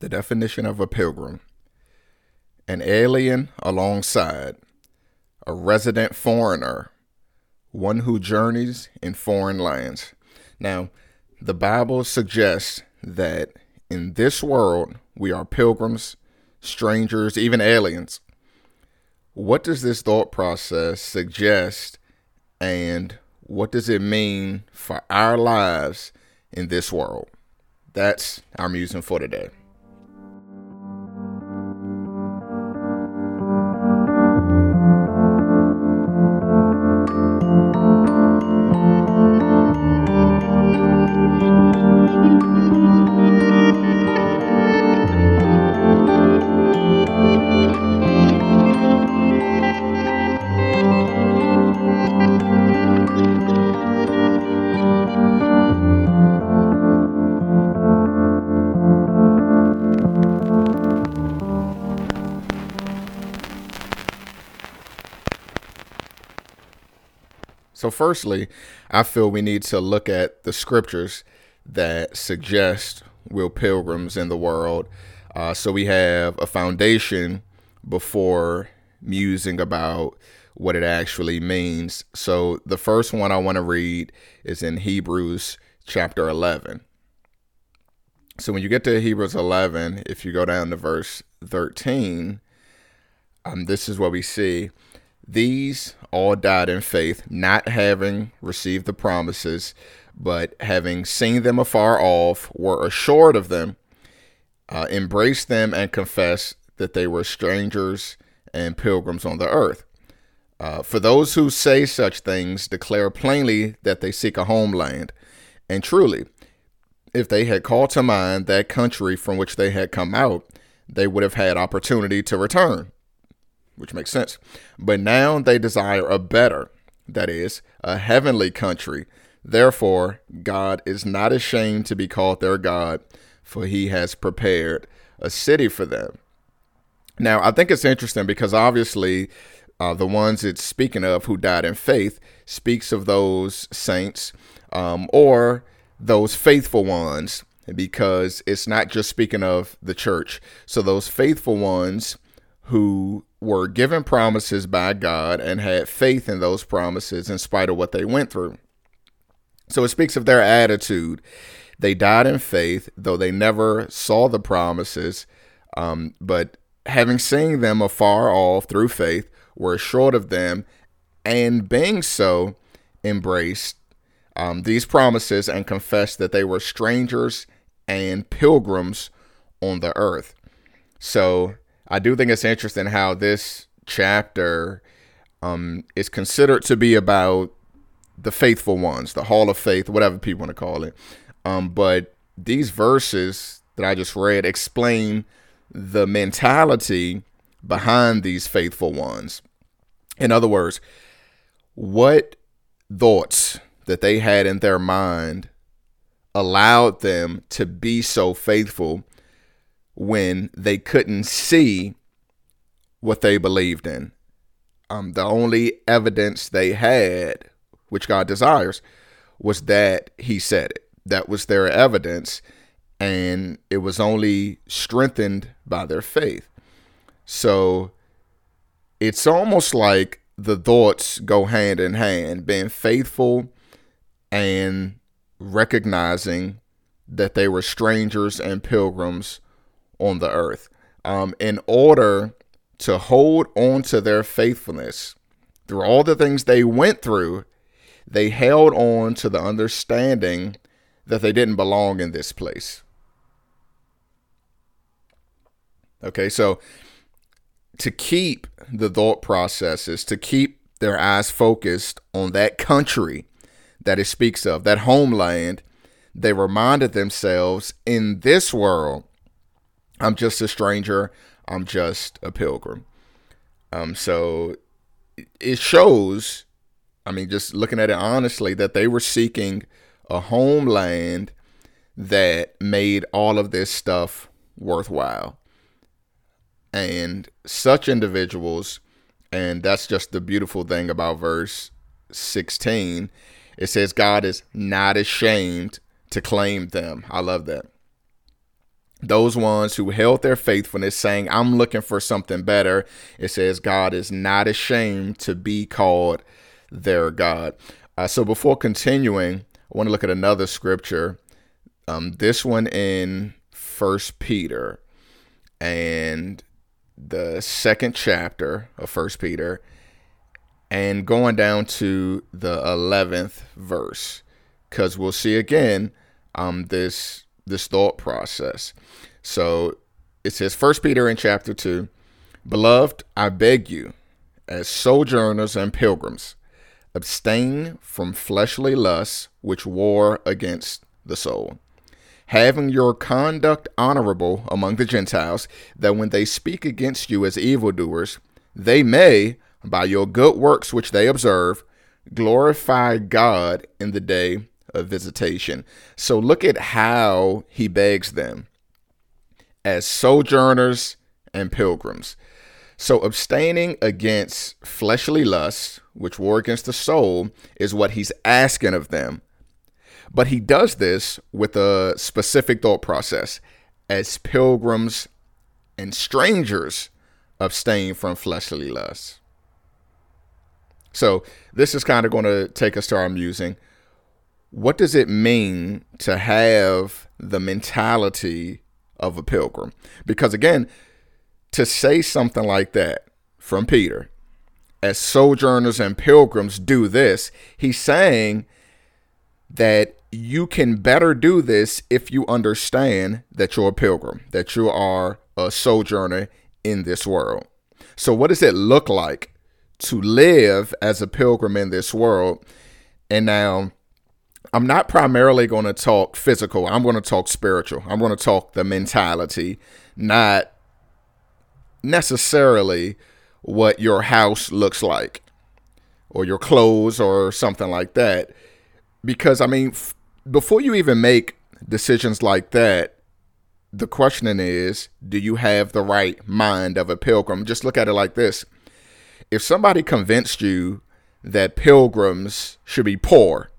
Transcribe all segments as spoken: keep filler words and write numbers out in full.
The definition of a pilgrim: an alien alongside, a resident foreigner, one who journeys in foreign lands. Now, the Bible suggests that in this world, we are pilgrims, strangers, even aliens. What does this thought process suggest, and what does it mean for our lives in this world? That's our musing for today. So firstly, I feel we need to look at the scriptures that suggest we're pilgrims in the world. Uh, so we have a foundation before musing about what it actually means. So the first one I want to read is in Hebrews chapter eleven. So when you get to Hebrews eleven, if you go down to verse thirteen, um, this is what we see. These all died in faith, not having received the promises, but having seen them afar off, were assured of them, uh, embraced them, and confessed that they were strangers and pilgrims on the earth. Uh, for those who say such things declare plainly that they seek a homeland. And truly, if they had called to mind that country from which they had come out, they would have had opportunity to return. Which makes sense. But now they desire a better, that is, a heavenly country. Therefore, God is not ashamed to be called their God, for he has prepared a city for them. Now, I think it's interesting because obviously uh, the ones it's speaking of who died in faith speaks of those saints um, or those faithful ones, because it's not just speaking of the church. So those faithful ones who were given promises by God and had faith in those promises in spite of what they went through. So it speaks of their attitude. They died in faith, though they never saw the promises, um, but having seen them afar off through faith, were assured of them, and being so, embraced um, these promises and confessed that they were strangers and pilgrims on the earth. So I do think it's interesting how this chapter um, is considered to be about the faithful ones, the hall of faith, whatever people want to call it. Um, but these verses that I just read explain the mentality behind these faithful ones. In other words, what thoughts that they had in their mind allowed them to be so faithful when they couldn't see what they believed in. Um, the only evidence they had, which God desires, was that he said it. That was their evidence, and it was only strengthened by their faith. So it's almost like the thoughts go hand in hand, being faithful and recognizing that they were strangers and pilgrims on the earth. Um, in order to hold on to their faithfulness through all the things they went through, they held on to the understanding that they didn't belong in this place. Okay, so to keep the thought processes, to keep their eyes focused on that country that it speaks of, that homeland, they reminded themselves, in this world, I'm just a stranger. I'm just a pilgrim. Um, so it shows, I mean, just looking at it honestly, that they were seeking a homeland that made all of this stuff worthwhile. And such individuals, and that's just the beautiful thing about verse sixteen, it says God is not ashamed to claim them. I love that. Those ones who held their faithfulness, saying, I'm looking for something better. It says God is not ashamed to be called their God. Uh, so before continuing, I want to look at another scripture, um, this one in First Peter and the second chapter of First Peter and going down to the eleventh verse, because we'll see again um, this this thought process. So it says, First Peter in chapter two, beloved, I beg you as sojourners and pilgrims, abstain from fleshly lusts which war against the soul, having your conduct honorable among the Gentiles, that when they speak against you as evildoers, they may, by your good works which they observe, glorify God in the day of visitation. So look at how he begs them as sojourners and pilgrims. So abstaining against fleshly lusts, which war against the soul, is what he's asking of them. But he does this with a specific thought process. As pilgrims and strangers, abstain from fleshly lusts. So this is kind of going to take us to our musing. What does it mean to have the mentality of a pilgrim? Because again, to say something like that from Peter, as sojourners and pilgrims do this, he's saying that you can better do this if you understand that you're a pilgrim, that you are a sojourner in this world. So what does it look like to live as a pilgrim in this world? And now, I'm not primarily going to talk physical. I'm going to talk spiritual. I'm going to talk the mentality, not necessarily what your house looks like or your clothes or something like that. Because, I mean, f- before you even make decisions like that, the question is, do you have the right mind of a pilgrim? Just look at it like this. If somebody convinced you that pilgrims should be poor,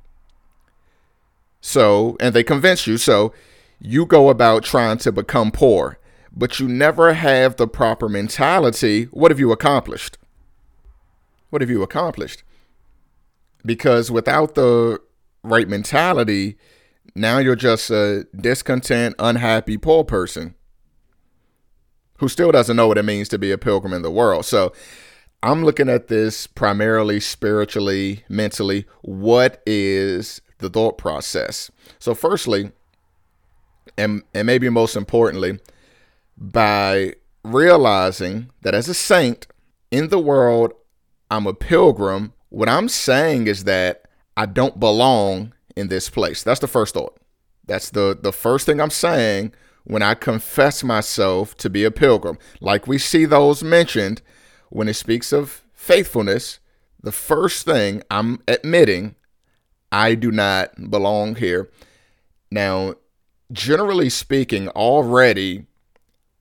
So, and they convince you, so you go about trying to become poor, but you never have the proper mentality. What have you accomplished? What have you accomplished? Because without the right mentality, now you're just a discontent, unhappy, poor person who still doesn't know what it means to be a pilgrim in the world. So I'm looking at this primarily spiritually, mentally. What is the thought process? So firstly, and, and maybe most importantly, by realizing that as a saint in the world, I'm a pilgrim, what I'm saying is that I don't belong in this place. That's the first thought. That's the, the first thing I'm saying when I confess myself to be a pilgrim. Like we see those mentioned when it speaks of faithfulness, the first thing I'm admitting, I do not belong here. Now, generally speaking, already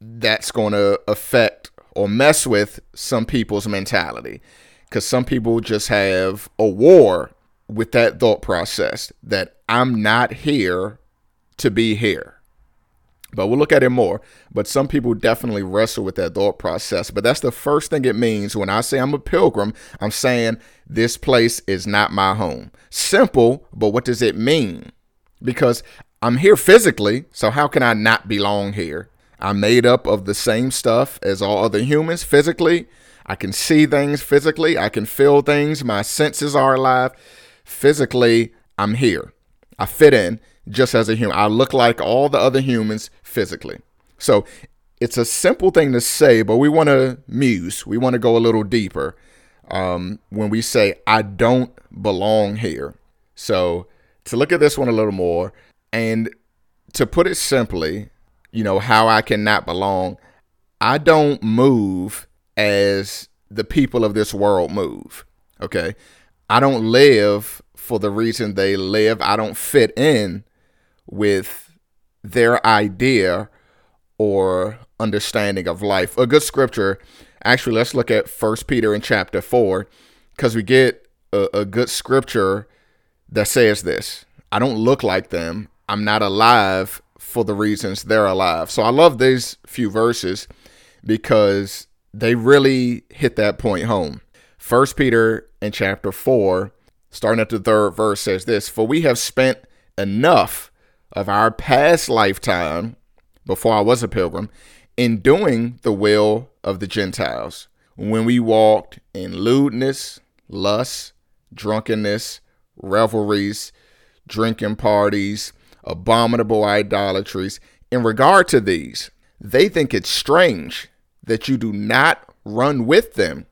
that's going to affect or mess with some people's mentality, because some people just have a war with that thought process that I'm not here to be here. But we'll look at it more. But some people definitely wrestle with that thought process. But that's the first thing it means when I say I'm a pilgrim. I'm saying this place is not my home. Simple, but what does it mean? Because I'm here physically, so how can I not belong here? I'm made up of the same stuff as all other humans physically. I can see things physically. I can feel things. My senses are alive. Physically, I'm here. I fit in just as a human. I look like all the other humans physically. So it's a simple thing to say, but we want to muse. We want to go a little deeper um, when we say, I don't belong here. So to look at this one a little more and to put it simply, you know, how I cannot belong. I don't move as the people of this world move. Okay. I don't live for the reason they live. I don't fit in with their idea or understanding of life. A good scripture, actually, let's look at First Peter in chapter four, because we get a, a good scripture that says this. I don't look like them. I'm not alive for the reasons they're alive. So I love these few verses because they really hit that point home. First Peter in chapter four, starting at the third verse, says this: "For we have spent enough of our past lifetime, before I was a pilgrim, in doing the will of the Gentiles, when we walked in lewdness, lust, drunkenness, revelries, drinking parties, abominable idolatries. In regard to these, they think it's strange that you do not run with them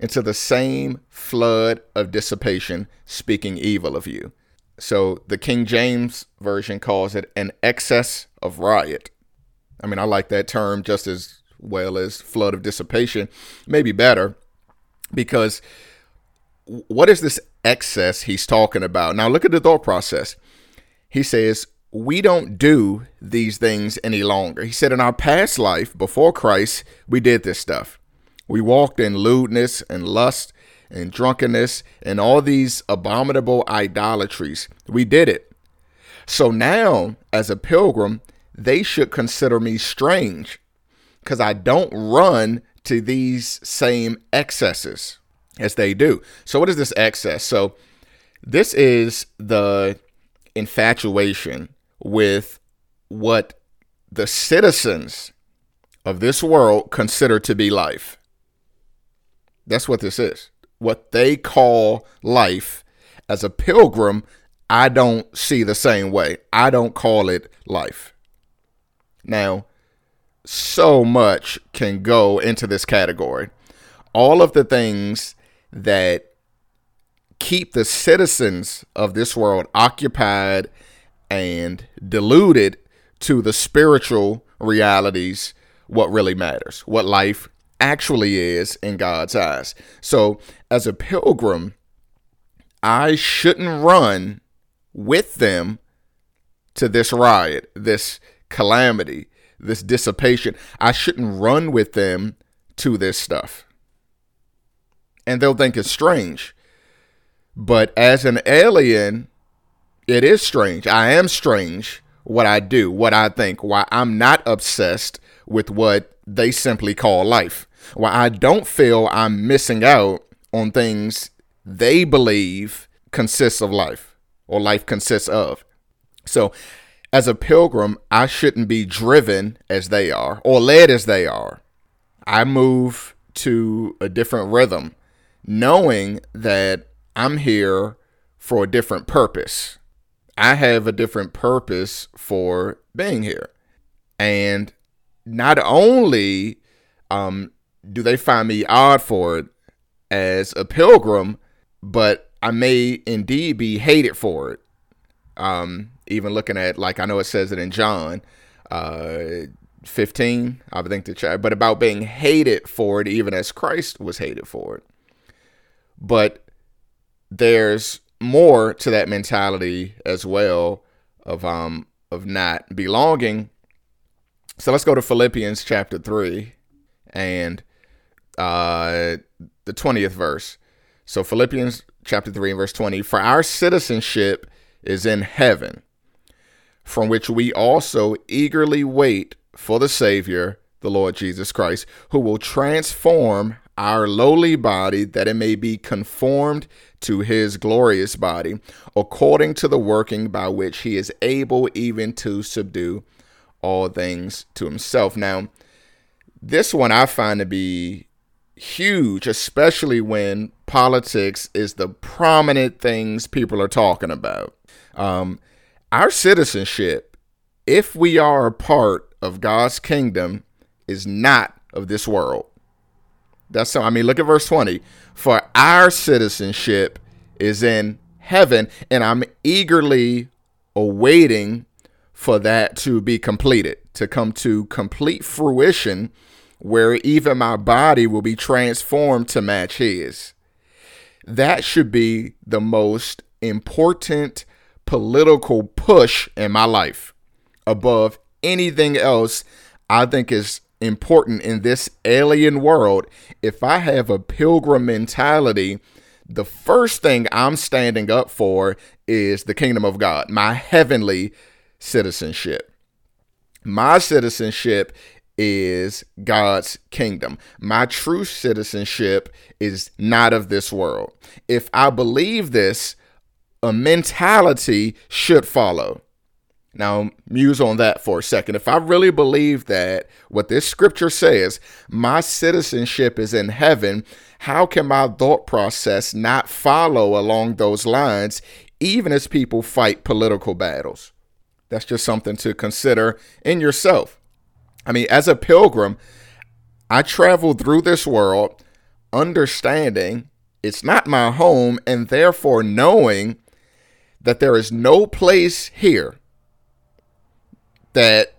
into the same flood of dissipation, speaking evil of you." So the King James Version calls it an excess of riot. I mean, I like that term just as well as flood of dissipation, maybe better, because what is this excess he's talking about? Now look at the thought process. He says, we don't do these things any longer. He said, in our past life, before Christ, we did this stuff. We walked in lewdness and lust and drunkenness and all these abominable idolatries. We did it. So now, as a pilgrim, they should consider me strange because I don't run to these same excesses as they do. So what is this excess? So this is the infatuation with what the citizens of this world consider to be life. That's what this is. What they call life, as a pilgrim, I don't see the same way. I don't call it life. Now, so much can go into this category. All of the things that keep the citizens of this world occupied and deluded to the spiritual realities, what really matters, what life actually is in God's eyes. So as a pilgrim, I shouldn't run with them to this riot, this calamity, this dissipation. I shouldn't run with them to this stuff. And they'll think it's strange. But as an alien, it is strange. I am strange what I do, what I think, why I'm not obsessed with what they simply call life, why I don't feel I'm missing out on things they believe consists of life or life consists of. So as a pilgrim, I shouldn't be driven as they are or led as they are. I move to a different rhythm, knowing that I'm here for a different purpose. I have a different purpose for being here. And not only um, do they find me odd for it as a pilgrim, but I may indeed be hated for it. Um, even looking at, like, I know it says it in John uh, fifteen, I think the chapter, but about being hated for it, even as Christ was hated for it. But there's more to that mentality as well of um of not belonging. So let's go to Philippians chapter three and uh, the twentieth verse. So Philippians chapter three and verse twenty, "For our citizenship is in heaven, from which we also eagerly wait for the Savior, the Lord Jesus Christ, who will transform our lowly body, that it may be conformed to his glorious body, according to the working by which he is able even to subdue all things to himself." Now, this one I find to be huge, especially when politics is the prominent things people are talking about. Um, our citizenship, if we are a part of God's kingdom, is not of this world. That's so. I mean, look at verse twenty. "For our citizenship is in heaven, and I'm eagerly awaiting for that to be completed, to come to complete fruition, where even my body will be transformed to match his." That should be the most important political push in my life, above anything else I think is important in this alien world. If I have a pilgrim mentality, the first thing I'm standing up for is the kingdom of God, my heavenly citizenship. My citizenship is God's kingdom. My true citizenship is not of this world. If I believe this, a mentality should follow. Now, muse on that for a second. If I really believe that what this scripture says, my citizenship is in heaven, how can my thought process not follow along those lines, even as people fight political battles? That's just something to consider in yourself. I mean, as a pilgrim, I travel through this world understanding it's not my home, and therefore knowing that there is no place here that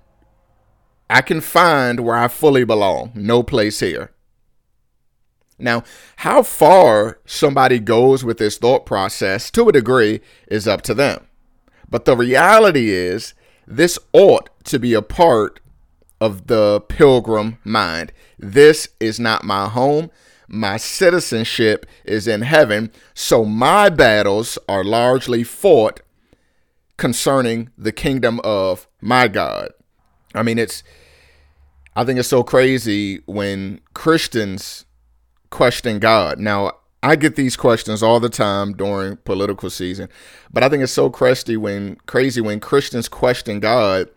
I can find where I fully belong. No place here. Now, how far somebody goes with this thought process, to a degree, is up to them. But the reality is, this ought to be a part of the pilgrim mind. This is not my home. My citizenship is in heaven. So my battles are largely fought concerning the kingdom of my God. I mean, it's, I think it's so crazy when Christians question God. Now, I get these questions all the time during political season, but I think it's so crazy when crazy when Christians question God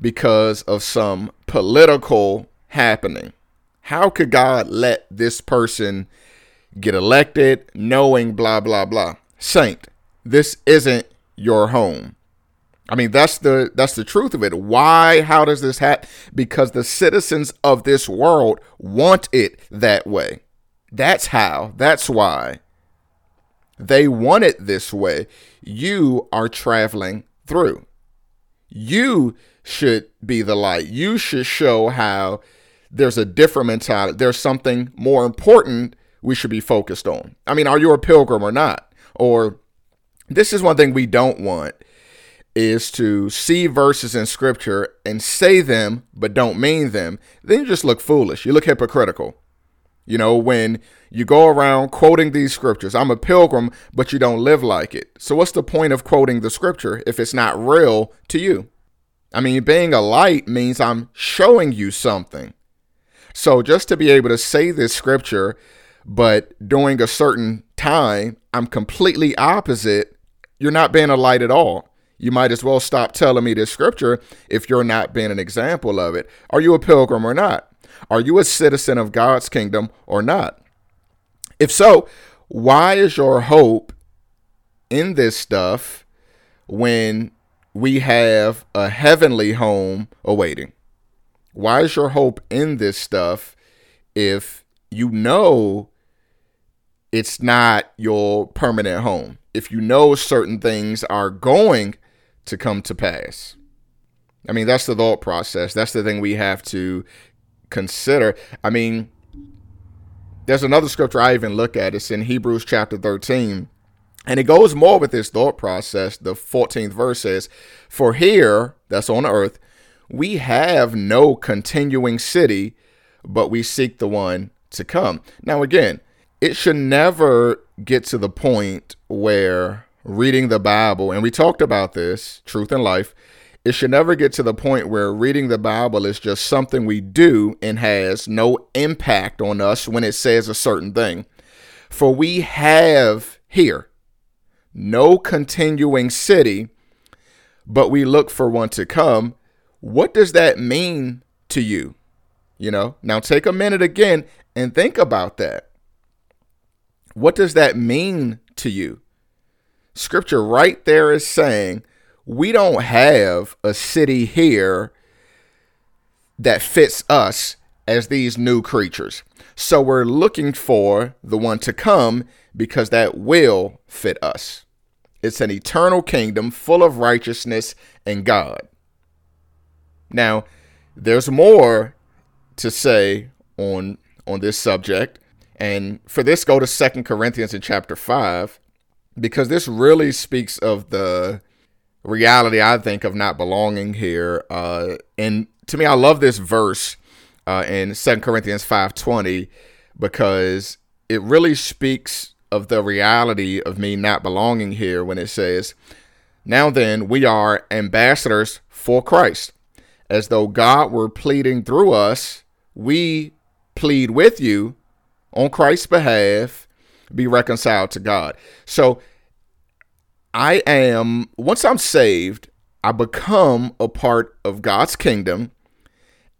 because of some political happening. How could God let this person get elected knowing blah, blah, blah? Saint, this isn't your home. I mean, that's the that's the truth of it. Why? How does this happen? Because the citizens of this world want it that way. That's how. That's why. They want it this way. You are traveling through. You should be the light. You should show how there's a different mentality. There's something more important we should be focused on. I mean, are you a pilgrim or not? Or this is one thing we don't want, is to see verses in scripture and say them, but don't mean them. Then you just look foolish. You look hypocritical. You know, when you go around quoting these scriptures, I'm a pilgrim, but you don't live like it. So what's the point of quoting the scripture if it's not real to you? I mean, being a light means I'm showing you something. So just to be able to say this scripture, but during a certain time, I'm completely opposite, you're not being a light at all. You might as well stop telling me this scripture if you're not being an example of it. Are you a pilgrim or not? Are you a citizen of God's kingdom or not? If so, why is your hope in this stuff when we have a heavenly home awaiting? Why is your hope in this stuff if you know it's not your permanent home? If you know certain things are going to come to pass? I mean, that's the thought process. That's the thing we have to consider. I mean, there's another scripture I even look at. It's in Hebrews chapter thirteen, and it goes more with this thought process. The fourteenth verse says, "For here," that's on earth, "we have no continuing city, but we seek the one to come." Now, again, it should never get to the point where reading the Bible, and we talked about this, Truth and Life, it should never get to the point where reading the Bible is just something we do and has no impact on us when it says a certain thing. For we have here no continuing city, but we look for one to come. What does that mean to you? You know, now take a minute again and think about that. What does that mean to you? Scripture right there is saying, we don't have a city here that fits us as these new creatures. So we're looking for the one to come because that will fit us. It's an eternal kingdom full of righteousness and God. Now, there's more to say on, on this subject. And for this, go to Second Corinthians in chapter five, because this really speaks of the reality, I think, of not belonging here. Uh, and to me, I love this verse uh, in Second Corinthians five twenty, because it really speaks of the reality of me not belonging here when it says, "Now then, we are ambassadors for Christ, as though God were pleading through us, we plead with you on Christ's behalf, be reconciled to God. So I am, once I'm saved, I become a part of God's kingdom,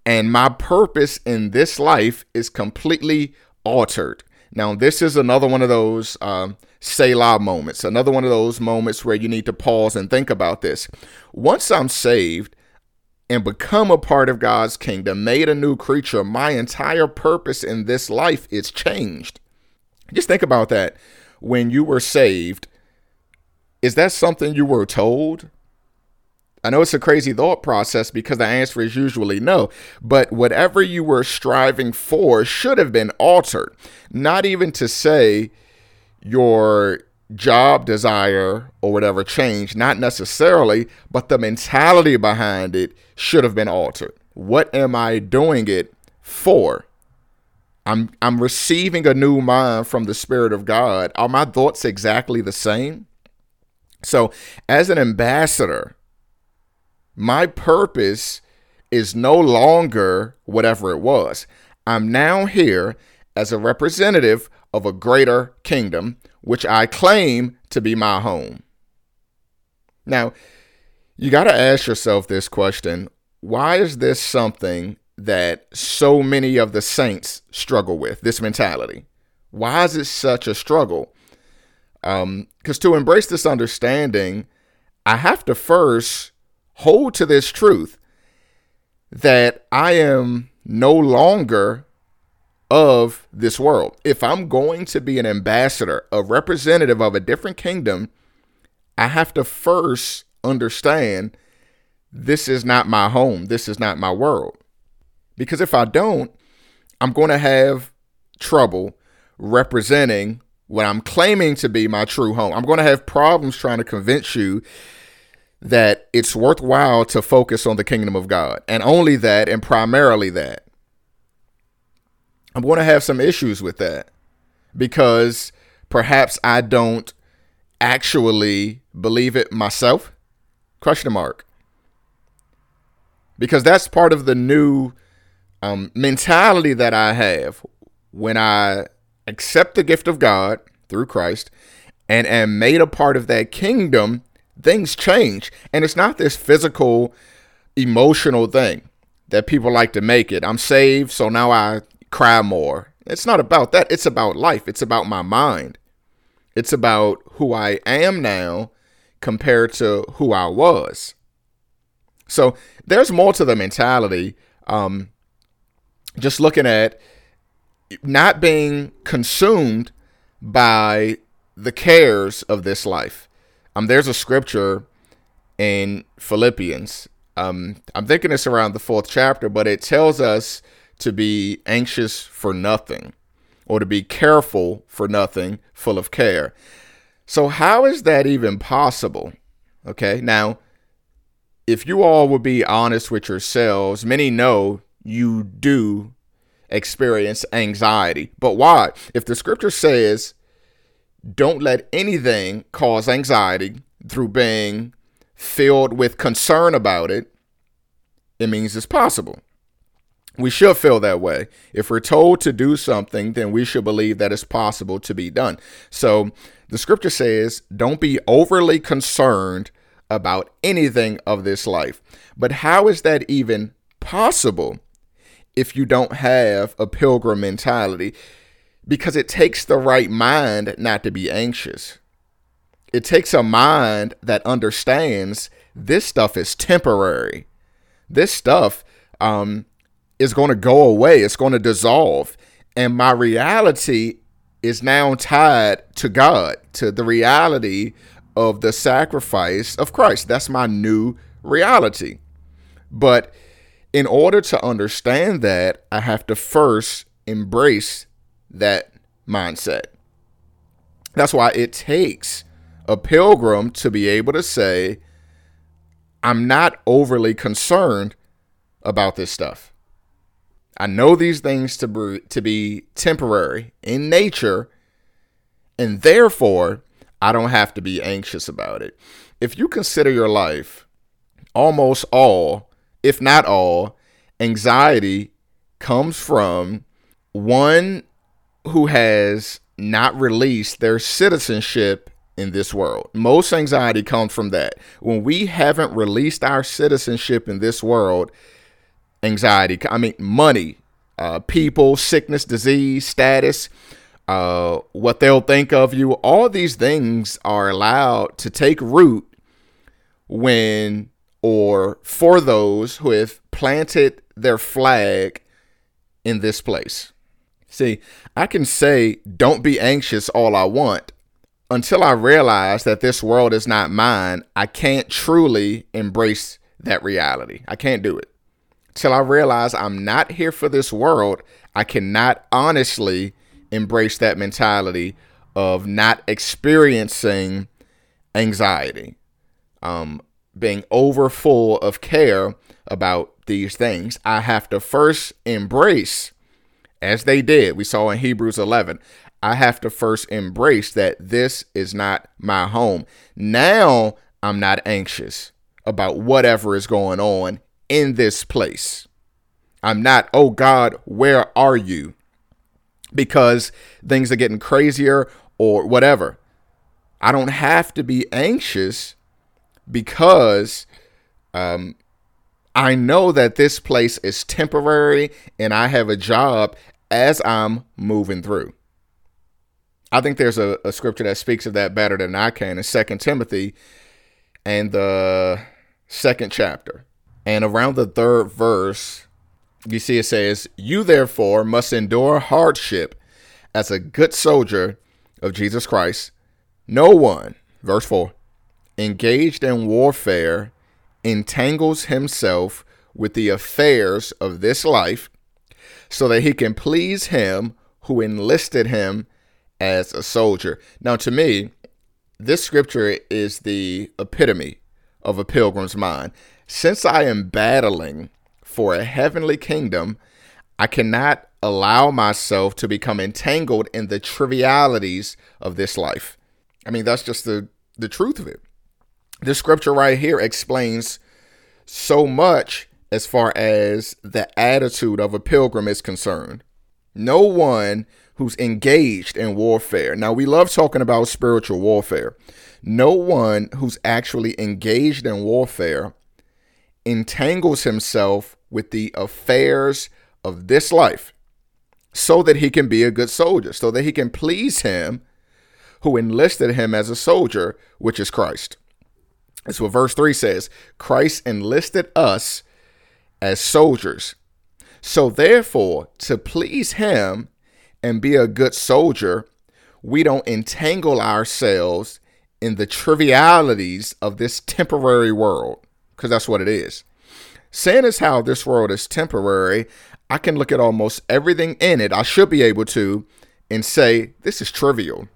and my purpose in this life is completely altered. Now, this is another one of those um, Selah moments, another one of those moments where you need to pause and think about this. Once I'm saved and become a part of God's kingdom, made a new creature, my entire purpose in this life is changed. Just think about that. When you were saved, is that something you were told? I know it's a crazy thought process because the answer is usually no, but whatever you were striving for should have been altered. Not even to say your job desire or whatever changed, not necessarily, but the mentality behind it should have been altered. What am I doing it for? I'm I'm receiving a new mind from the Spirit of God. Are my thoughts exactly the same? So as an ambassador, my purpose is no longer whatever it was. I'm now here as a representative of a greater kingdom, which I claim to be my home. Now, you got to ask yourself this question. Why is this something that so many of the saints struggle with, this mentality? Why is it such a struggle? Um, because to embrace this understanding, I have to first hold to this truth that I am no longer of this world. If I'm going to be an ambassador, a representative of a different kingdom, I have to first understand this is not my home. This is not my world. Because if I don't, I'm going to have trouble representing what I'm claiming to be my true home. I'm going to have problems trying to convince you that it's worthwhile to focus on the kingdom of God, and only that, and primarily that. I'm going to have some issues with that because perhaps I don't actually believe it myself. Question mark. Because that's part of the new um, mentality that I have when I accept the gift of God through Christ and am made a part of that kingdom. Things change, and it's not this physical, emotional thing that people like to make it. I'm saved, so now I cry more. It's not about that. It's about life. It's about my mind. It's about who I am now compared to who I was. So there's more to the mentality. Um, just looking at not being consumed by the cares of this life. Um, there's a scripture in Philippians. Um, I'm thinking it's around the fourth chapter, but it tells us to be anxious for nothing, or to be careful for nothing, full of care. So how is that even possible? Okay, now, if you all would be honest with yourselves, many know you do experience anxiety. But why? If the scripture says, don't let anything cause anxiety through being filled with concern about it, it means it's possible. We should feel that way. If we're told to do something, then we should believe that it's possible to be done. So the scripture says, don't be overly concerned about anything of this life. But how is that even possible if you don't have a pilgrim mentality? Because it takes the right mind not to be anxious. It takes a mind that understands this stuff is temporary. This stuff um, is going to go away. It's going to dissolve. And my reality is now tied to God, to the reality of the sacrifice of Christ. That's my new reality. But in order to understand that, I have to first embrace that mindset. That's why it takes a pilgrim to be able to say, I'm not overly concerned about this stuff. I know these things to be, to be temporary in nature, and therefore I don't have to be anxious about it. If you consider your life, almost all if not all, anxiety comes from one who has not released their citizenship in this world. Most anxiety comes from that. When we haven't released our citizenship in this world, anxiety, I mean, money, uh, people, sickness, disease, status, uh, what they'll think of you, all these things are allowed to take root when or for those who have planted their flag in this place. See, I can say, don't be anxious all I want. Until I realize that this world is not mine, I can't truly embrace that reality. I can't do it. Till I realize I'm not here for this world, I cannot honestly embrace that mentality of not experiencing anxiety, um, being over full of care about these things. I have to first embrace, as they did, we saw in Hebrews eleven, I have to first embrace that this is not my home. Now I'm not anxious about whatever is going on in this place. I'm not, oh God, where are you? Because things are getting crazier or whatever. I don't have to be anxious because um, I know that this place is temporary and I have a job as I'm moving through. I think there's a, a scripture that speaks of that better than I can. It's Second Timothy and the second chapter. And around the third verse, you see it says, "You therefore must endure hardship as a good soldier of Jesus Christ. No one," verse four, "engaged in warfare entangles himself with the affairs of this life so that he can please him who enlisted him as a soldier." Now, to me, this scripture is the epitome of a pilgrim's mind. Since I am battling for a heavenly kingdom, I cannot allow myself to become entangled in the trivialities of this life. I mean, that's just the, the truth of it. This scripture right here explains so much as far as the attitude of a pilgrim is concerned. No one who's engaged in warfare. Now, we love talking about spiritual warfare. No one who's actually engaged in warfare entangles himself with the affairs of this life so that he can be a good soldier, so that he can please him who enlisted him as a soldier, which is Christ. That's what verse three says. Christ enlisted us as soldiers. So therefore, to please him and be a good soldier, we don't entangle ourselves in the trivialities of this temporary world, because that's what it is. Seeing as how this world is temporary, I can look at almost everything in it. I should be able to and say, this is trivial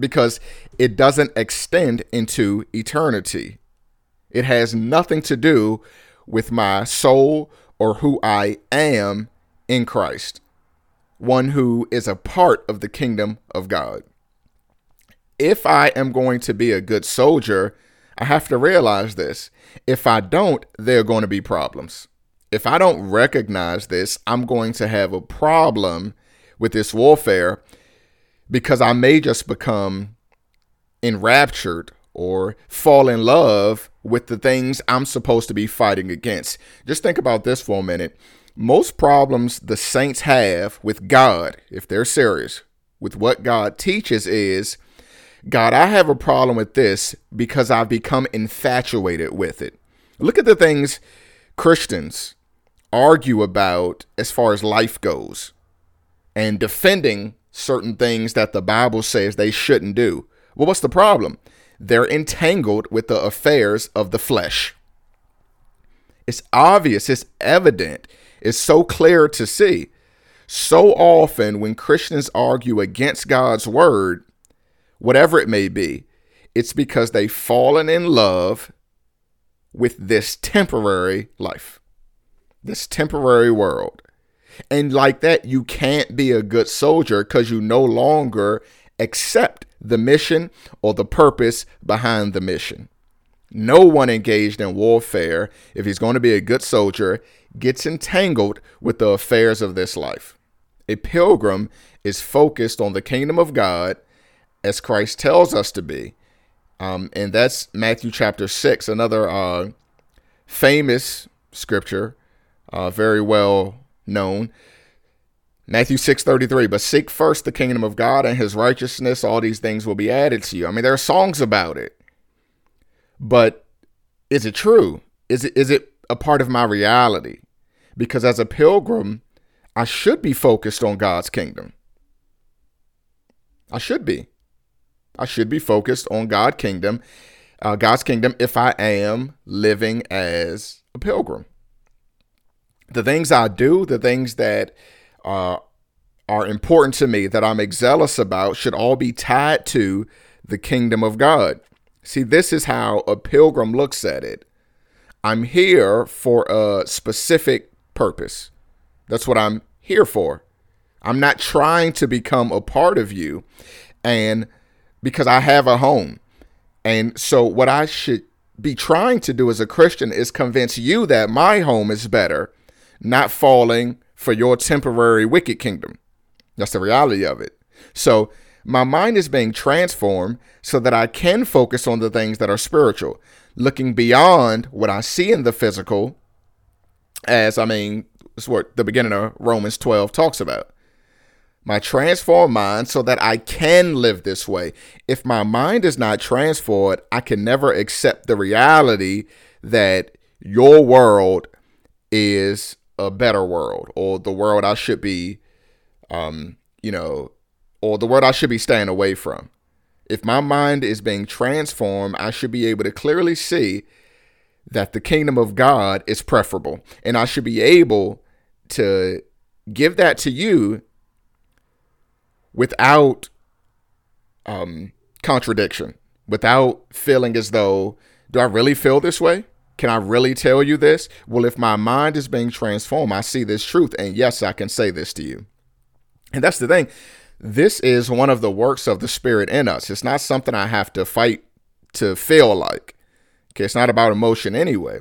because it doesn't extend into eternity. It has nothing to do with my soul or who I am in Christ, one who is a part of the kingdom of God. If I am going to be a good soldier, I have to realize this. If I don't, there are going to be problems. If I don't recognize this, I'm going to have a problem with this warfare because I may just become enraptured or fall in love with the things I'm supposed to be fighting against. Just think about this for a minute. Most problems the saints have with God, if they're serious, with what God teaches is, God, I have a problem with this because I've become infatuated with it. Look at the things Christians argue about as far as life goes and defending certain things that the Bible says they shouldn't do. Well, what's the problem? They're entangled with the affairs of the flesh. It's obvious, it's evident, it's so clear to see. So often when Christians argue against God's word, whatever it may be, it's because they've fallen in love with this temporary life, this temporary world. And like that, you can't be a good soldier because you no longer accept the mission or the purpose behind the mission. No one engaged in warfare, if he's going to be a good soldier, gets entangled with the affairs of this life. A pilgrim is focused on the kingdom of God as Christ tells us to be. Um, and that's Matthew chapter six, another uh, famous scripture, uh, very well known. Matthew six thirty-three, but seek first the kingdom of God and his righteousness. All these things will be added to you. I mean, there are songs about it. But is it true? Is it is it a part of my reality? Because as a pilgrim, I should be focused on God's kingdom. I should be. I should be focused on God's kingdom, uh, God's kingdom if I am living as a pilgrim. The things I do, the things that Uh, are important to me, that I'm zealous about, should all be tied to the kingdom of God. See, this is how a pilgrim looks at it. I'm here for a specific purpose. That's what I'm here for. I'm not trying to become a part of you, and because I have a home. And so what I should be trying to do as a Christian is convince you that my home is better, not falling for your temporary wicked kingdom. That's the reality of it. So my mind is being transformed so that I can focus on the things that are spiritual, looking beyond what I see in the physical, as I mean, it's what the beginning of Romans twelve talks about. My transformed mind so that I can live this way. If my mind is not transformed, I can never accept the reality that your world is a better world, or the world I should be, um, you know, or the world I should be staying away from. If my mind is being transformed, I should be able to clearly see that the kingdom of God is preferable. And I should be able to give that to you without um, contradiction, without feeling as though, do I really feel this way? Can I really tell you this? Well, if my mind is being transformed, I see this truth. And yes, I can say this to you. And that's the thing. This is one of the works of the Spirit in us. It's not something I have to fight to feel like. Okay, it's not about emotion anyway.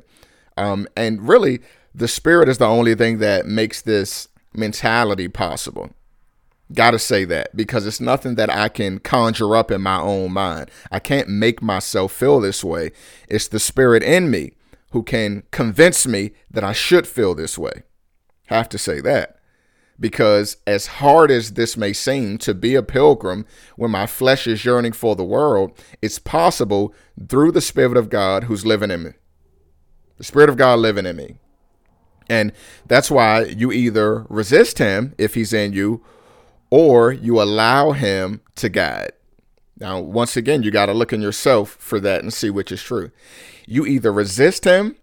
Um, and really, the Spirit is the only thing that makes this mentality possible. Got to say that, because it's nothing that I can conjure up in my own mind. I can't make myself feel this way. It's the Spirit in me who can convince me that I should feel this way. Have to say that, because as hard as this may seem to be a pilgrim, when my flesh is yearning for the world, it's possible through the Spirit of God who's living in me. The Spirit of God living in me. And that's why you either resist him if he's in you, or you allow him to guide. Now, once again, you got to look in yourself for that and see which is true. You either resist him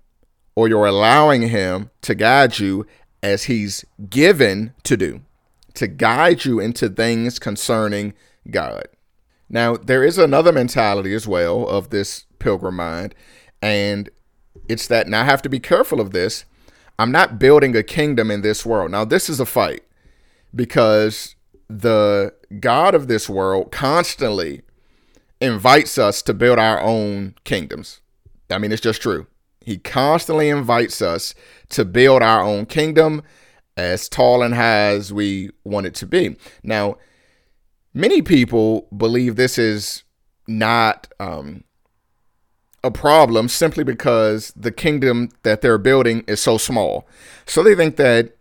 or you're allowing him to guide you as he's given to do, to guide you into things concerning God. Now, there is another mentality as well of this pilgrim mind, and it's that, and I have to be careful of this, I'm not building a kingdom in this world. Now, this is a fight, because the God of this world constantly invites us to build our own kingdoms. I mean, it's just true. He constantly invites us to build our own kingdom, as tall and high as we want it to be. Now, many people believe this is not um, a problem simply because the kingdom that they're building is so small. So they think that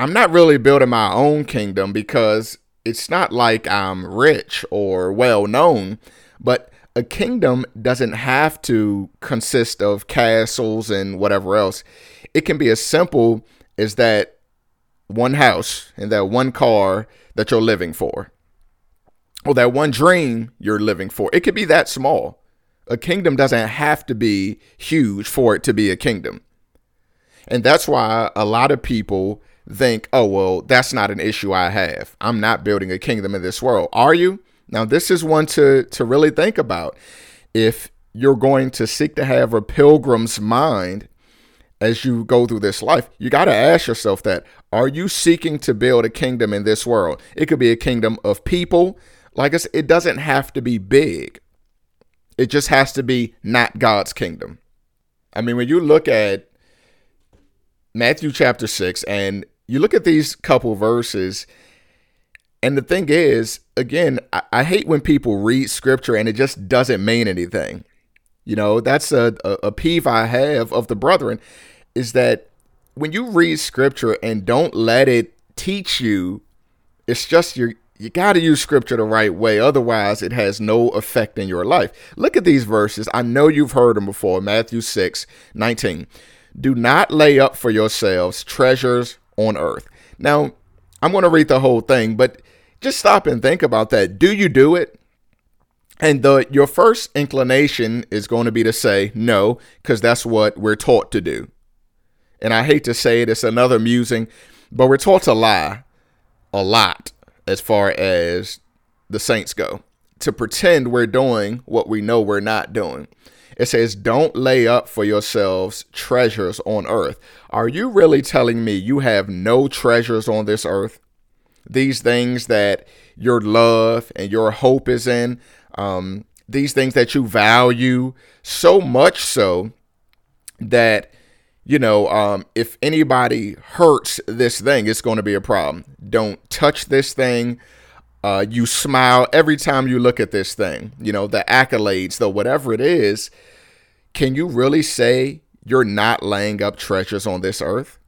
I'm not really building my own kingdom because it's not like I'm rich or well-known, but a kingdom doesn't have to consist of castles and whatever else. It can be as simple as that one house and that one car that you're living for, or that one dream you're living for. It could be that small. A kingdom doesn't have to be huge for it to be a kingdom. And that's why a lot of people think, oh, well, that's not an issue I have. I'm not building a kingdom in this world. Are you? Now, this is one to, to really think about. If you're going to seek to have a pilgrim's mind as you go through this life, you got to ask yourself that. Are you seeking to build a kingdom in this world? It could be a kingdom of people. Like I said, it doesn't have to be big. It just has to be not God's kingdom. I mean, when you look at Matthew chapter six and you look at these couple verses, and the thing is, again, I, I hate when people read scripture and it just doesn't mean anything. You know, that's a, a, a peeve I have of the brethren, is that when you read scripture and don't let it teach you, it's just your, you got to use scripture the right way. Otherwise, it has no effect in your life. Look at these verses. I know you've heard them before. Matthew six, nineteen. Do not lay up for yourselves treasures on earth. Now, I'm going to read the whole thing, but just stop and think about that. Do you do it? And the, your first inclination is going to be to say no, because that's what we're taught to do. And I hate to say it, it's another musing, but we're taught to lie a lot as far as the saints go, to pretend we're doing what we know we're not doing. It says, don't lay up for yourselves treasures on earth. Are you really telling me you have no treasures on this earth? These things that your love and your hope is in, um, these things that you value so much so that, you know, um, if anybody hurts this thing, it's going to be a problem. Don't touch this thing. Uh, you smile every time you look at this thing, you know, the accolades, the whatever it is. Can you really say you're not laying up treasures on this earth?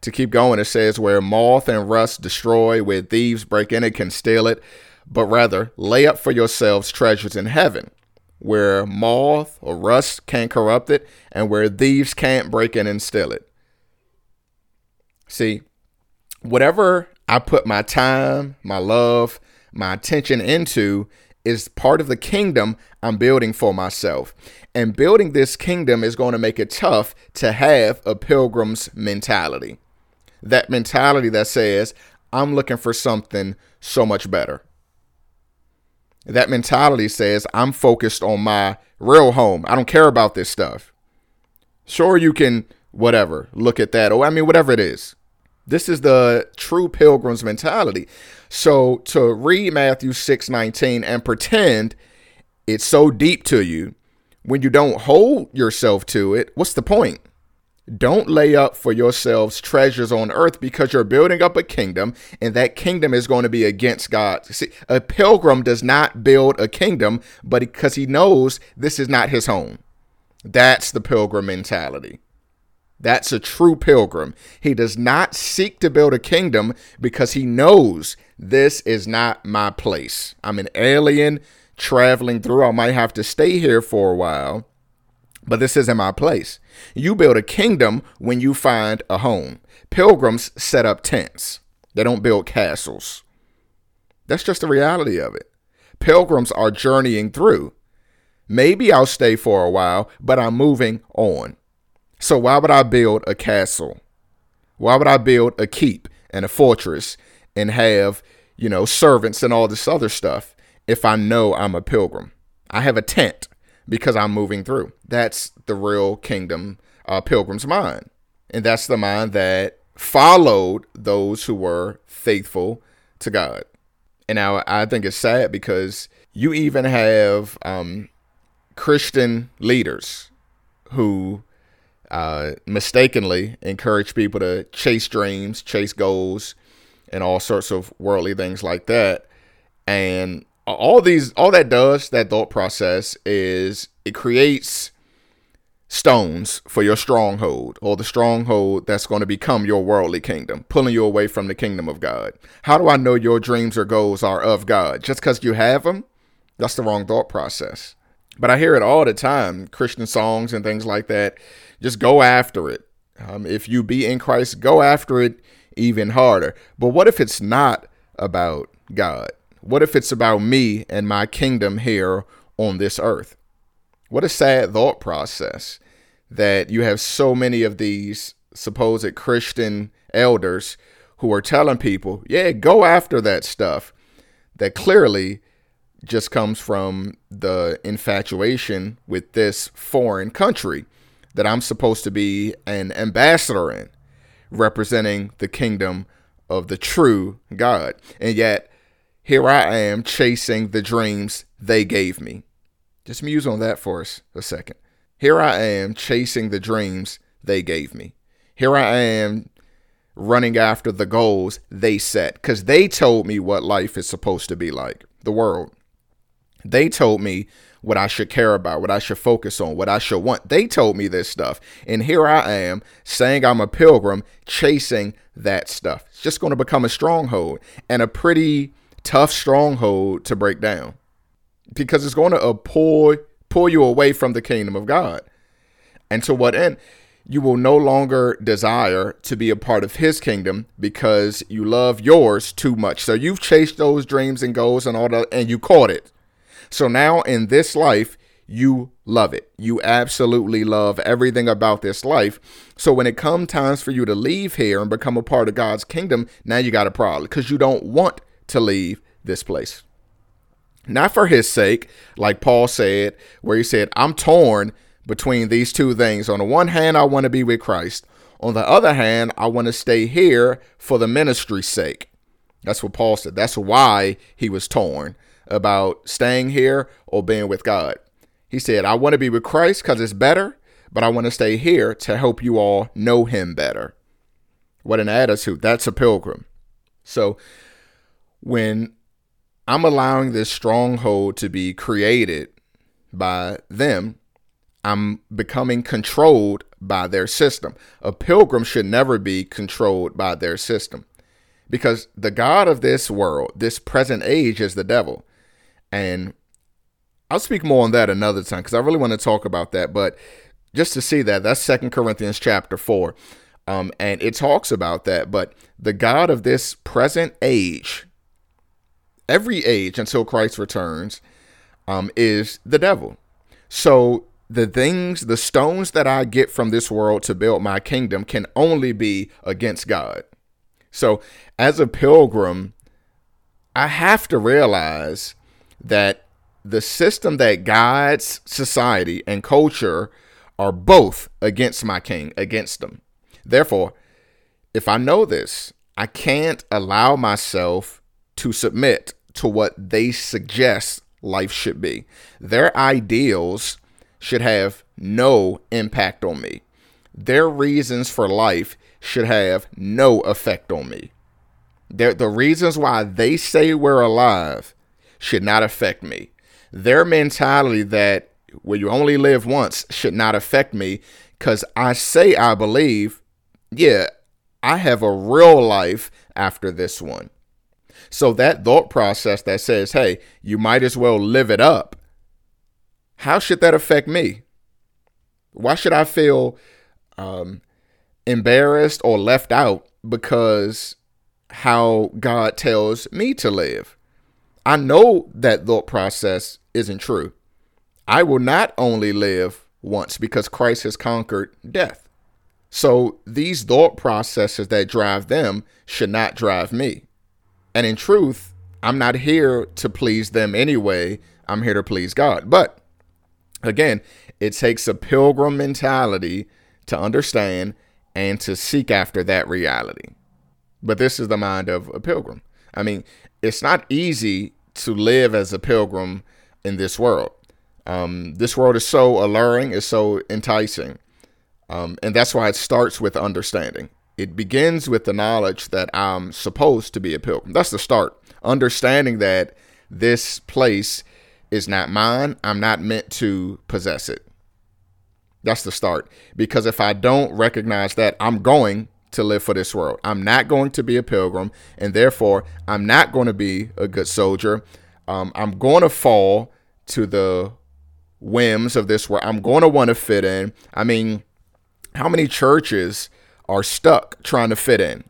To keep going, it says where moth and rust destroy, where thieves break in and can steal it, but rather lay up for yourselves treasures in heaven, where moth or rust can't corrupt it and where thieves can't break in and steal it. See, whatever I put my time, my love, my attention into is part of the kingdom I'm building for myself. And building this kingdom is going to make it tough to have a pilgrim's mentality. That mentality that says, I'm looking for something so much better. That mentality says, I'm focused on my real home. I don't care about this stuff. Sure, you can, whatever, look at that. Or I mean, whatever it is. This is the true pilgrim's mentality. So to read Matthew six nineteen and pretend it's so deep to you when you don't hold yourself to it, what's the point? Don't lay up for yourselves treasures on earth, because you're building up a kingdom, and that kingdom is going to be against God. See, a pilgrim does not build a kingdom, but because he knows this is not his home. That's the pilgrim mentality. That's a true pilgrim. He does not seek to build a kingdom because he knows this is not my place. I'm an alien traveling through. I might have to stay here for a while, but this isn't my place. You build a kingdom when you find a home. Pilgrims set up tents. They don't build castles. That's just the reality of it. Pilgrims are journeying through. Maybe I'll stay for a while, but I'm moving on. So why would I build a castle? Why would I build a keep and a fortress and have, you know, servants and all this other stuff if I know I'm a pilgrim? I have a tent because I'm moving through. That's the real kingdom uh, pilgrim's mind. And that's the mind that followed those who were faithful to God. And now I think it's sad because you even have um, Christian leaders who Uh, mistakenly encourage people to chase dreams, chase goals, and all sorts of worldly things like that. And all these, all that does, that thought process, is it creates stones for your stronghold, or the stronghold that's going to become your worldly kingdom, pulling you away from the kingdom of God. How do I know your dreams or goals are of God? Just because you have them? That's the wrong thought process. But I hear it all the time, Christian songs and things like that. Just go after it. Um, if you be in Christ, go after it even harder. But what if it's not about God? What if it's about me and my kingdom here on this earth? What a sad thought process that you have so many of these supposed Christian elders who are telling people, yeah, go after that stuff, that clearly just comes from the infatuation with this foreign country that I'm supposed to be an ambassador in, representing the kingdom of the true God. And yet, here I am chasing the dreams they gave me. Just muse on that for us a second. Here I am chasing the dreams they gave me. Here I am running after the goals they set, because they told me what life is supposed to be like, the world. They told me what I should care about, what I should focus on, what I should want. They told me this stuff. And here I am saying I'm a pilgrim chasing that stuff. It's just going to become a stronghold, and a pretty tough stronghold to break down, because it's going to uh, pull, pull you away from the kingdom of God. And to what end? You will no longer desire to be a part of his kingdom because you love yours too much. So you've chased those dreams and goals and all that, and you caught it. So now in this life, you love it. You absolutely love everything about this life. So when it comes times for you to leave here and become a part of God's kingdom, now you got a problem, because you don't want to leave this place. Not for his sake, like Paul said, where he said, I'm torn between these two things. On the one hand, I want to be with Christ. On the other hand, I want to stay here for the ministry's sake. That's what Paul said. That's why he was torn about staying here or being with God. He said, I want to be with Christ because it's better, but I want to stay here to help you all know him better. What an attitude. That's a pilgrim. So when I'm allowing this stronghold to be created by them, I'm becoming controlled by their system. A pilgrim should never be controlled by their system, because the god of this world, this present age, is the devil. And I'll speak more on that another time, because I really want to talk about that. But just to see that, that's Second Corinthians chapter four. Um, and it talks about that. But the god of this present age, every age until Christ returns, um, is the devil. So the things, the stones that I get from this world to build my kingdom can only be against God. So as a pilgrim, I have to realize that the system that guides society and culture are both against my king, against them. Therefore, if I know this, I can't allow myself to submit to what they suggest life should be. Their ideals should have no impact on me. Their reasons for life should have no effect on me. They're, the reasons why they say we're alive should not affect me. Their mentality that, well, you only live once, should not affect me, because I say I believe, yeah, I have a real life after this one. So that thought process that says, hey, you might as well live it up, how should that affect me? Why should I feel um, embarrassed or left out because how God tells me to live? I know that thought process isn't true. I will not only live once, because Christ has conquered death. So these thought processes that drive them should not drive me. And in truth, I'm not here to please them anyway. I'm here to please God. But again, it takes a pilgrim mentality to understand and to seek after that reality. But this is the mind of a pilgrim. I mean, it's not easy to live as a pilgrim in this world. Um, this world is so alluring, it's so enticing. Um, and that's why it starts with understanding. It begins with the knowledge that I'm supposed to be a pilgrim. That's the start. Understanding that this place is not mine. I'm not meant to possess it. That's the start. Because if I don't recognize that, I'm going to live for this world. I'm not going to be a pilgrim, and therefore I'm not going to be a good soldier. Um, I'm going to fall to the whims of this world. I'm going to want to fit in. I mean, how many churches are stuck trying to fit in?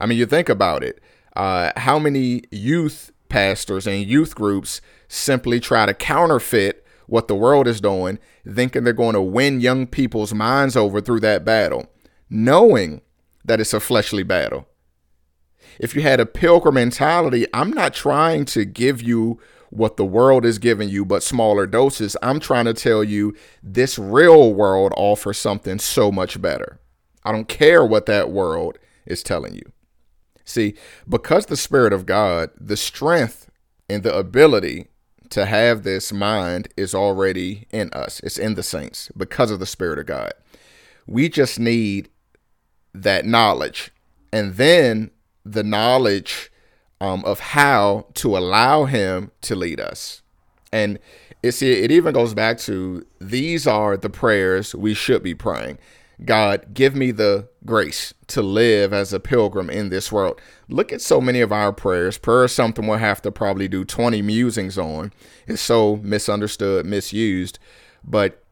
I mean, you think about it. Uh, how many youth pastors and youth groups simply try to counterfeit what the world is doing, thinking they're going to win young people's minds over through that battle, knowing that it's a fleshly battle. If you had a pilgrim mentality, I'm not trying to give you what the world is giving you, but smaller doses. I'm trying to tell you this real world offers something so much better. I don't care what that world is telling you. See, because the Spirit of God, the strength and the ability to have this mind is already in us. It's in the saints because of the Spirit of God. We just need that knowledge. And then the knowledge um, of how to allow him to lead us. And it's, it even goes back to, these are the prayers we should be praying. God, give me the grace to live as a pilgrim in this world. Look at so many of our prayers. Prayer is something we'll have to probably do twenty musings on. It's so misunderstood, misused. But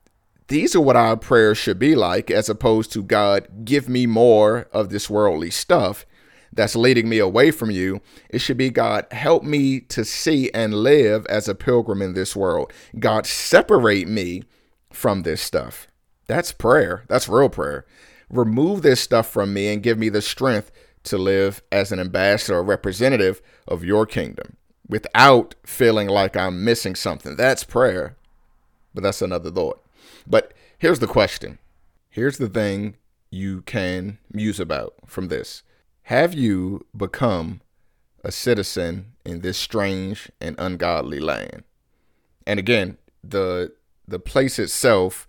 these are what our prayers should be like, as opposed to, God, give me more of this worldly stuff that's leading me away from you. It should be, God, help me to see and live as a pilgrim in this world. God, separate me from this stuff. That's prayer. That's real prayer. Remove this stuff from me and give me the strength to live as an ambassador or representative of your kingdom without feeling like I'm missing something. That's prayer. But that's another thought. But here's the question. Here's the thing you can muse about from this. Have you become a citizen in this strange and ungodly land? And again, the the place itself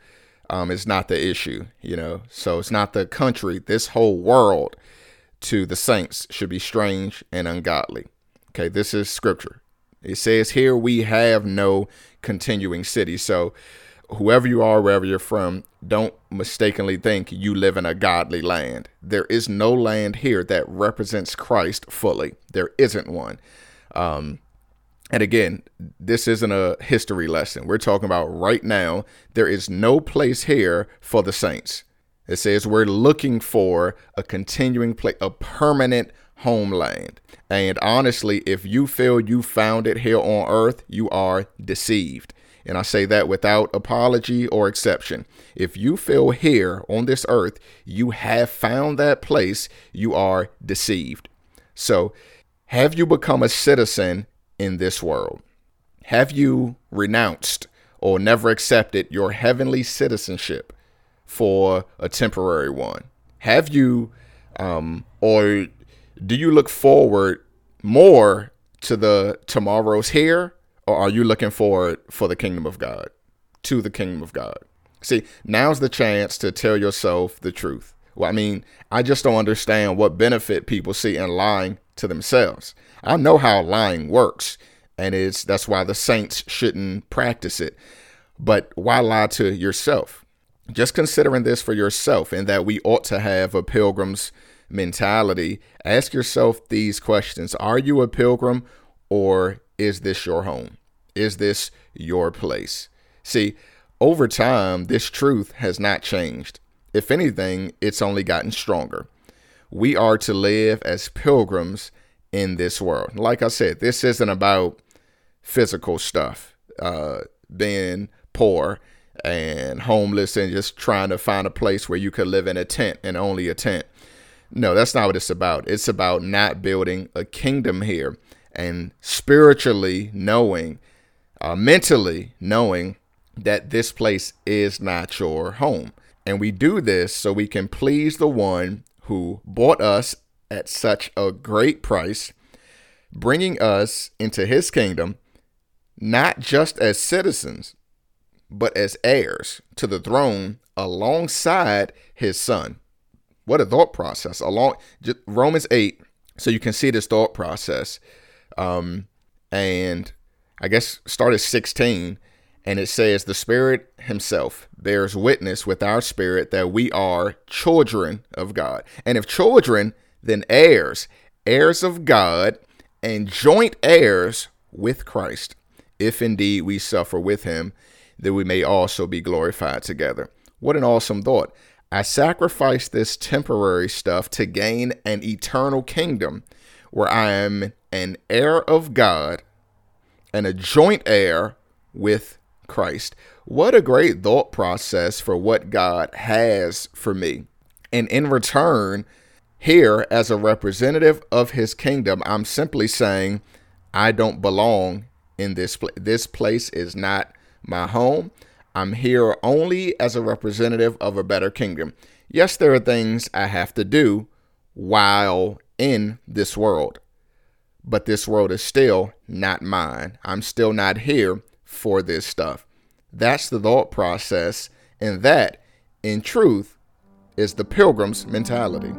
Um, it's not the issue, you know, so it's not the country. This whole world to the saints should be strange and ungodly. OK, this is scripture. It says here, we have no continuing city. So whoever you are, wherever you're from, don't mistakenly think you live in a godly land. There is no land here that represents Christ fully. There isn't one. Um And again, this isn't a history lesson. We're talking about right now. There is no place here for the saints. It says we're looking for a continuing place, a permanent homeland. And honestly, if you feel you found it here on earth, you are deceived. And I say that without apology or exception. If you feel here on this earth, you have found that place, you are deceived. So have you become a citizen in this world? Have you renounced or never accepted your heavenly citizenship for a temporary one? Have you, um, or do you look forward more to the tomorrows here, or are you looking forward for the kingdom of God, to the kingdom of God? See, now's the chance to tell yourself the truth. Well, I mean, I just don't understand what benefit people see in lying to themselves. I know how lying works, and it's that's why the saints shouldn't practice it. But why lie to yourself? Just considering this for yourself, and that we ought to have a pilgrim's mentality. Ask yourself these questions. Are you a pilgrim, or is this your home? Is this your place? See, over time, this truth has not changed. If anything, it's only gotten stronger. We are to live as pilgrims in this world. Like I said, this isn't about physical stuff, uh, being poor and homeless and just trying to find a place where you could live in a tent and only a tent. No, that's not what it's about. It's about not building a kingdom here and spiritually knowing, uh, mentally knowing that this place is not your home. And we do this so we can please the one who bought us at such a great price, bringing us into his kingdom, not just as citizens, but as heirs to the throne alongside his son. What a thought process. Along Romans eight. So you can see this thought process. Um, and I guess start at sixteen. And it says, the Spirit himself bears witness with our spirit that we are children of God. And if children, then heirs, heirs of God, and joint heirs with Christ. If indeed we suffer with him, that we may also be glorified together. What an awesome thought. I sacrifice this temporary stuff to gain an eternal kingdom where I am an heir of God and a joint heir with Christ. Christ. What a great thought process for what God has for me. And in return, here as a representative of his kingdom, I'm simply saying, I don't belong in this place. This place is not my home. I'm here only as a representative of a better kingdom. Yes, there are things I have to do while in this world, but this world is still not mine. I'm still not here for this stuff. That's the thought process, and that, in truth, is the pilgrim's mentality.